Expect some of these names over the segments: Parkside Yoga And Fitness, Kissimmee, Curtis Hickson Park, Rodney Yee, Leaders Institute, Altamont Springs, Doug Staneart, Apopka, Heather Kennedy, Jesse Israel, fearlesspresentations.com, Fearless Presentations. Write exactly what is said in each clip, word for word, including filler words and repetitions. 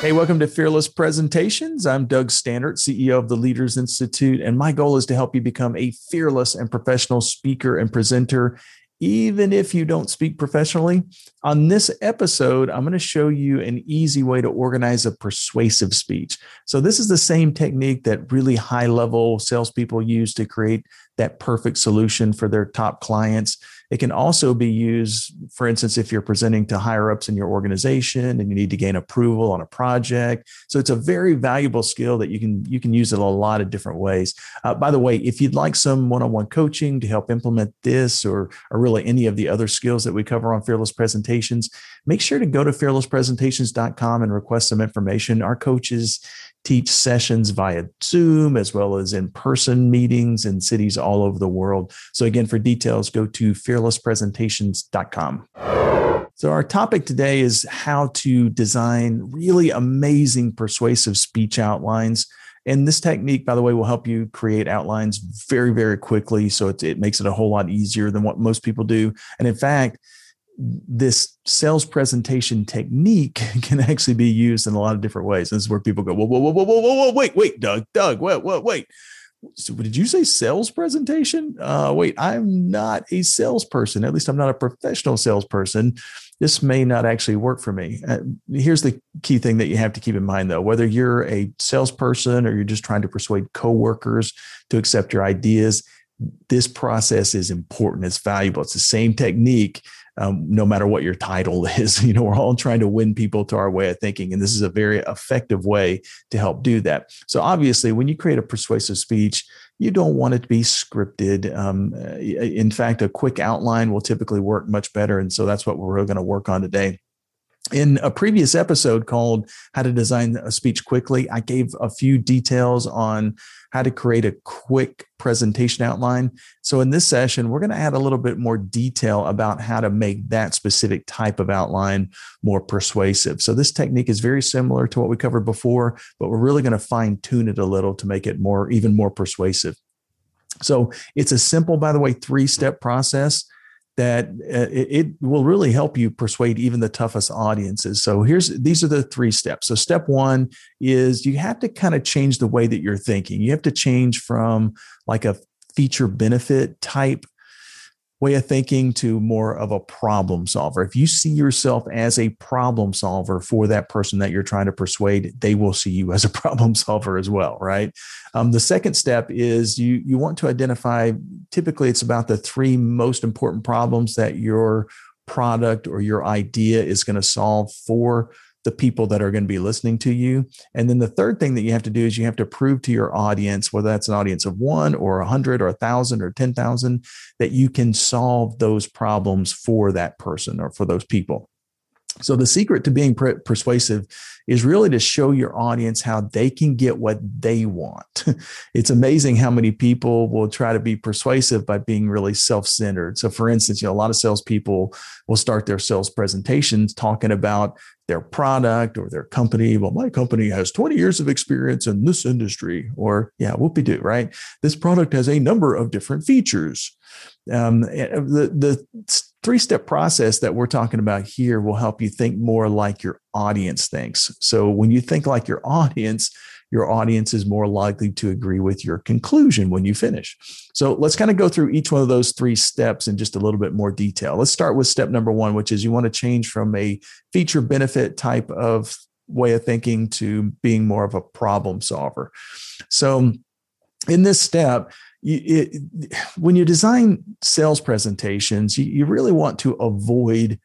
Hey, welcome to Fearless Presentations. I'm Doug Staneart, C E O of the Leaders Institute, and my goal is to help you become a fearless and professional speaker and presenter, even if you don't speak professionally. On this episode, I'm going to show you an easy way to organize a persuasive speech. So this is the same technique that really high-level salespeople use to create that perfect solution for their top clients. It can also be used, for instance, if you're presenting to higher-ups in your organization and you need to gain approval on a project. So it's a very valuable skill that you can you can use in a lot of different ways. Uh, by the way, if you'd like some one-on-one coaching to help implement this or, or really any of the other skills that we cover on Fearless Presentations, make sure to go to fearless presentations dot com and request some information. Our coaches teach sessions via Zoom as well as in-person meetings in cities all over the world. So again, for details, go to fearless presentations dot com. So our topic today is how to design really amazing persuasive speech outlines. And this technique, by the way, will help you create outlines very, very quickly. So it, it makes it a whole lot easier than what most people do. And in fact, this sales presentation technique can actually be used in a lot of different ways. This is where people go, whoa, whoa, whoa, whoa, whoa, whoa, wait, wait, Doug, Doug, whoa, whoa, wait. So did you say sales presentation? Uh, wait, I'm not a salesperson. At least I'm not a professional salesperson. This may not actually work for me. Uh, here's the key thing that you have to keep in mind, though. Whether you're a salesperson or you're just trying to persuade coworkers to accept your ideas, this process is important. It's valuable. It's the same technique. Um, no matter what your title is, you know, we're all trying to win people to our way of thinking. And this is a very effective way to help do that. So obviously, when you create a persuasive speech, you don't want it to be scripted. Um, in fact, a quick outline will typically work much better. And so that's what we're going to work on today. In a previous episode called How to Design a Speech Quickly, I gave a few details on how to create a quick presentation outline. So in this session, we're going to add a little bit more detail about how to make that specific type of outline more persuasive. So this technique is very similar to what we covered before, but we're really going to fine tune it a little to make it more, even more persuasive. So it's a simple, by the way, three-step process that it will really help you persuade even the toughest audiences. So here's these are the three steps. So step one is you have to kind of change the way that you're thinking. You have to change from like a feature benefit type way of thinking to more of a problem solver. If you see yourself as a problem solver for that person that you're trying to persuade, they will see you as a problem solver as well, right? Um, the second step is you you want to identify, typically it's about the three most important problems that your product or your idea is going to solve for the people that are going to be listening to you. And then the third thing that you have to do is you have to prove to your audience, whether that's an audience of one or a hundred or a thousand or ten thousand, that you can solve those problems for that person or for those people. So the secret to being per- persuasive is really to show your audience how they can get what they want. It's amazing how many people will try to be persuasive by being really self-centered. So for instance, you know, a lot of salespeople will start their sales presentations talking about their product or their company. Well, my company has twenty years of experience in this industry, or yeah, whoopie-doo, right? This product has a number of different features. Um, the, the three-step process that we're talking about here will help you think more like your audience thinks. So when you think like your audience, your audience is more likely to agree with your conclusion when you finish. So let's kind of go through each one of those three steps in just a little bit more detail. Let's start with step number one, which is you want to change from a feature benefit type of way of thinking to being more of a problem solver. So in this step, it, when you design sales presentations, you really want to avoid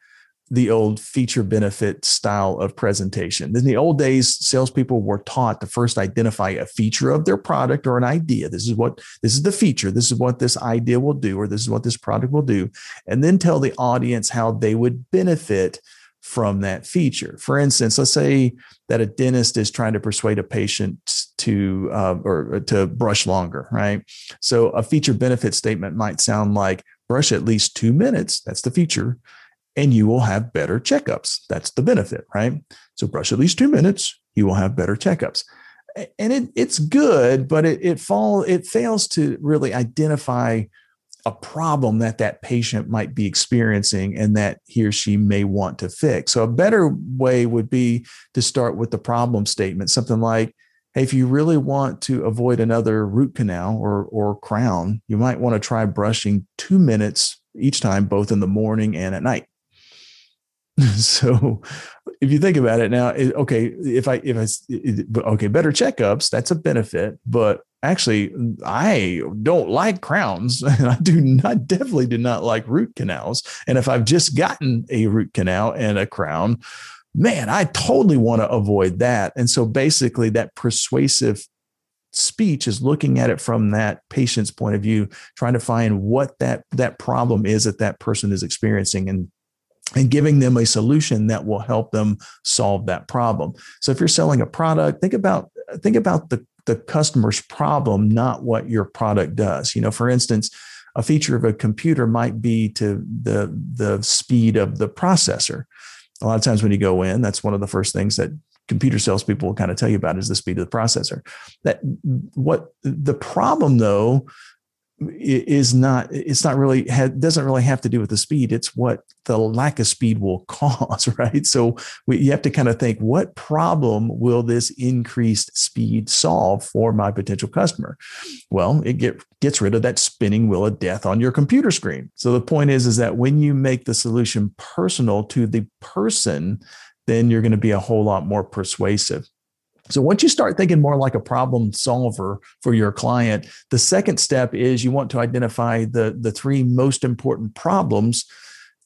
the old feature benefit style of presentation. In the old days, salespeople were taught to first identify a feature of their product or an idea. This is what, this is the feature. This is what this idea will do, or this is what this product will do. And then tell the audience how they would benefit from that feature. For instance, let's say that a dentist is trying to persuade a patient to uh, or to brush longer, right? So a feature benefit statement might sound like brush at least two minutes. That's the feature. And you will have better checkups. That's the benefit, right? So brush at least two minutes, you will have better checkups. And it, it's good, but it it fall it fails to really identify a problem that that patient might be experiencing and that he or she may want to fix. So a better way would be to start with the problem statement, something like, hey, if you really want to avoid another root canal or or crown, you might want to try brushing two minutes each time, both in the morning and at night. So if you think about it now, okay, if I, if I, okay, better checkups, that's a benefit, but actually I don't like crowns and I do not, definitely do not like root canals. And if I've just gotten a root canal and a crown, man, I totally want to avoid that. And so basically that persuasive speech is looking at it from that patient's point of view, trying to find what that, that problem is that that person is experiencing and and giving them a solution that will help them solve that problem. So if you're selling a product, think about think about the, the customer's problem, not what your product does. You know, for instance, a feature of a computer might be to the, the speed of the processor. A lot of times when you go in, that's one of the first things that computer salespeople will kind of tell you about is the speed of the processor. That what the problem though is not, it's not really, doesn't really have to do with the speed. It's what the lack of speed will cause, right? So we, you have to kind of think, what problem will this increased speed solve for my potential customer? Well, it get, gets rid of that spinning wheel of death on your computer screen. So the point is, is that when you make the solution personal to the person, then you're going to be a whole lot more persuasive. So once you start thinking more like a problem solver for your client, the second step is you want to identify the, the three most important problems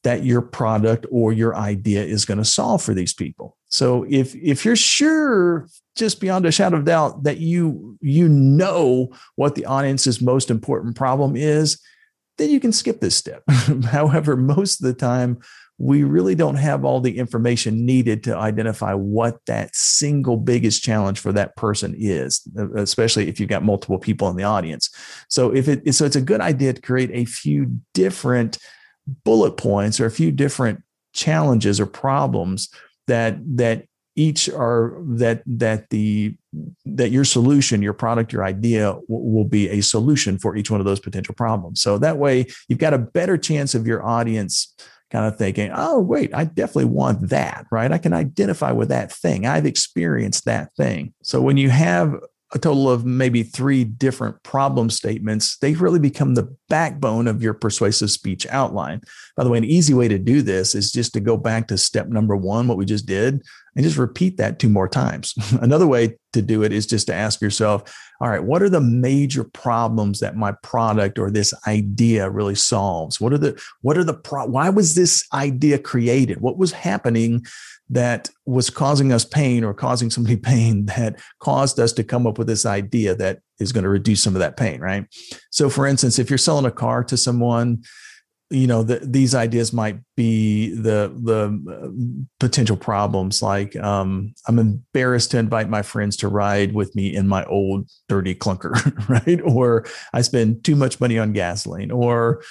that your product or your idea is going to solve for these people. So if if you're sure, just beyond a shadow of doubt, that you you know what the audience's most important problem is, then you can skip this step. However, most of the time, we really don't have all the information needed to identify what that single biggest challenge for that person is, especially if you've got multiple people in the audience. So if it, so it's a good idea to create a few different bullet points or a few different challenges or problems that, that each are that, that the, that your solution, your product, your idea will be a solution for each one of those potential problems. So that way you've got a better chance of your audience kind of thinking, oh, wait, I definitely want that, right? I can identify with that thing. I've experienced that thing. So when you have a total of maybe three different problem statements, they really become the backbone of your persuasive speech outline. By the way, an easy way to do this is just to go back to step number one, what we just did, and just repeat that two more times. Another way to do it is just to ask yourself, all right, what are the major problems that my product or this idea really solves? What are the, what are the, pro- why was this idea created? What was happening that was causing us pain or causing somebody pain that caused us to come up with this idea that is going to reduce some of that pain, right? So for instance, if you're selling a car to someone, you know, the, these ideas might be the the potential problems like um, I'm embarrassed to invite my friends to ride with me in my old dirty clunker, right? Or I spend too much money on gasoline, or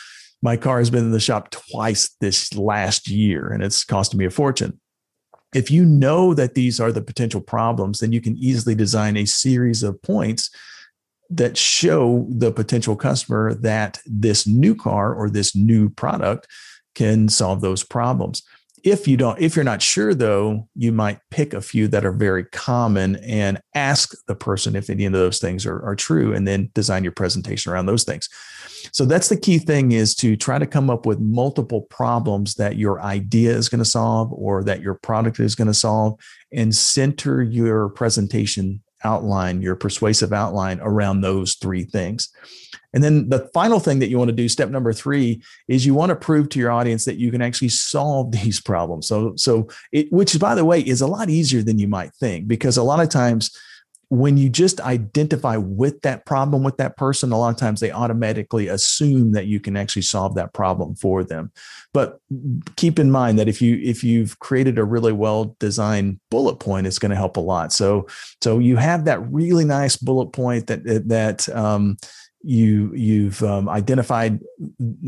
my car has been in the shop twice this last year and it's costing me a fortune. If you know that these are the potential problems, then you can easily design a series of points that show the potential customer that this new car or this new product can solve those problems. If you don't, if you're not sure though, you might pick a few that are very common and ask the person if any of those things are, are true, and then design your presentation around those things. So that's the key thing, is to try to come up with multiple problems that your idea is going to solve or that your product is going to solve, and center your presentation outline, your persuasive outline around those three things. And then the final thing that you want to do, step number three, is you want to prove to your audience that you can actually solve these problems. So, so it, which, by the way, is a lot easier than you might think, because a lot of times when you just identify with that problem with that person, a lot of times they automatically assume that you can actually solve that problem for them. But keep in mind that if you if you've created a really well-designed bullet point, it's going to help a lot. So so you have that really nice bullet point that that um, you you've um, identified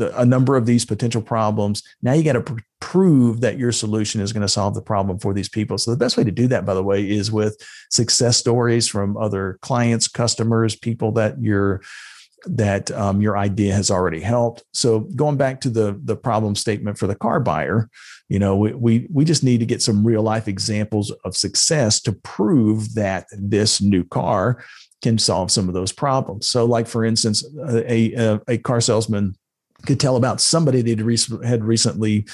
a number of these potential problems. Now you got to pr- prove that your solution is going to solve the problem for these people. So the best way to do that, by the way, is with success stories from other clients, customers, people that your that um, your idea has already helped. So going back to the the problem statement for the car buyer, you know, we we we just need to get some real life examples of success to prove that this new car can solve some of those problems. So like, for instance, a, a, a car salesman could tell about somebody they rec- had recently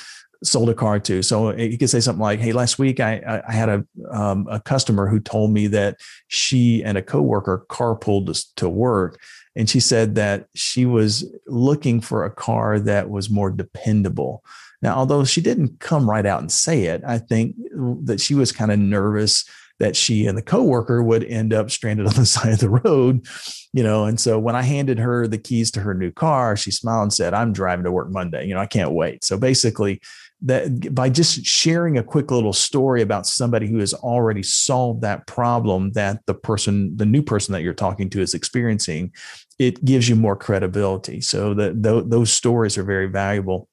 sold a car to. So he could say something like, hey, last week I, I had a, um, a customer who told me that she and a coworker carpooled to, to work. And she said that she was looking for a car that was more dependable. Now, although she didn't come right out and say it, I think that she was kind of nervous that she and the coworker would end up stranded on the side of the road, you know? And so when I handed her the keys to her new car, she smiled and said, I'm driving to work Monday. You know, I can't wait. So basically, that by just sharing a quick little story about somebody who has already solved that problem that the person, the new person that you're talking to is experiencing, it gives you more credibility. So that those stories are very valuable.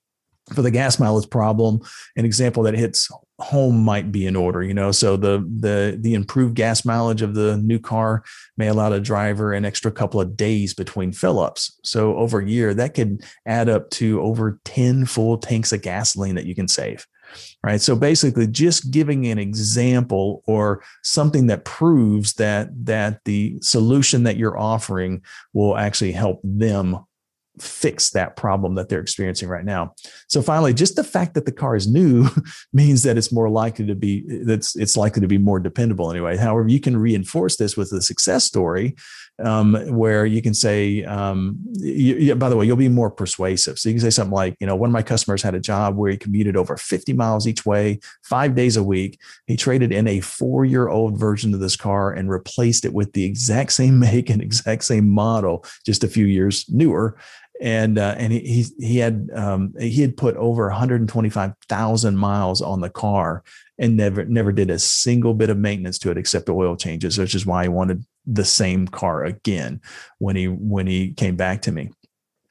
For the gas mileage problem, an example that hits home might be in order, you know, so the the the improved gas mileage of the new car may allow the driver an extra couple of days between fill-ups. So over a year, that could add up to over ten full tanks of gasoline that you can save, right? So basically just giving an example or something that proves that that the solution that you're offering will actually help them fix that problem that they're experiencing right now. So finally, just the fact that the car is new means that it's more likely to be, that's it's likely to be more dependable anyway. However, you can reinforce this with a success story um, where you can say, um, you, you, by the way, you'll be more persuasive. So you can say something like, you know, one of my customers had a job where he commuted over fifty miles each way, five days a week. He traded in a four-year-old version of this car and replaced it with the exact same make and exact same model, just a few years newer. And uh, and he he had um, he had put over one hundred twenty-five thousand miles on the car and never never did a single bit of maintenance to it except oil changes, which is why he wanted the same car again when he when he came back to me.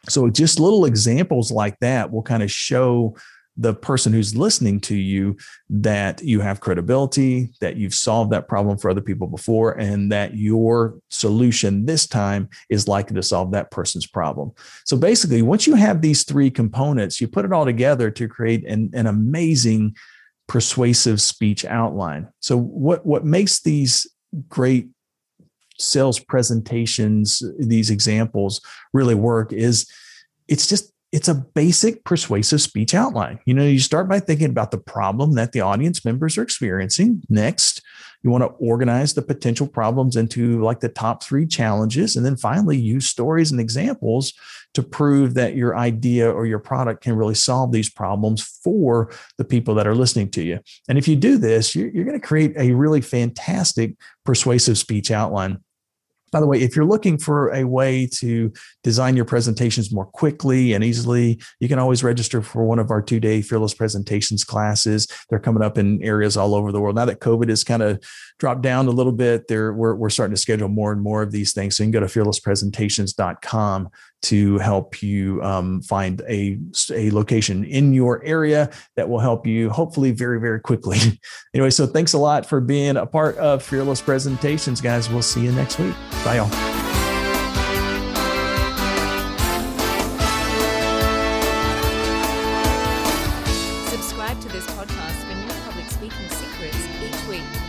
So just little examples like that will kind of show the person who's listening to you that you have credibility, that you've solved that problem for other people before, and that your solution this time is likely to solve that person's problem. So basically, once you have these three components, you put it all together to create an, an amazing persuasive speech outline. So what, what makes these great sales presentations, these examples really work is it's just It's a basic persuasive speech outline. You know, you start by thinking about the problem that the audience members are experiencing. Next, you want to organize the potential problems into like the top three challenges. And then finally, use stories and examples to prove that your idea or your product can really solve these problems for the people that are listening to you. And if you do this, you're, you're going to create a really fantastic persuasive speech outline. By the way, if you're looking for a way to design your presentations more quickly and easily, you can always register for one of our two-day Fearless Presentations classes. They're coming up in areas all over the world. Now that COVID has kind of dropped down a little bit, there we're, we're starting to schedule more and more of these things. So you can go to fearless presentations dot com to help you um, find a, a location in your area that will help you hopefully very, very quickly. Anyway, so thanks a lot for being a part of Fearless Presentations, guys. We'll see you next week. Bye, y'all. Subscribe to this podcast for new public speaking secrets each week.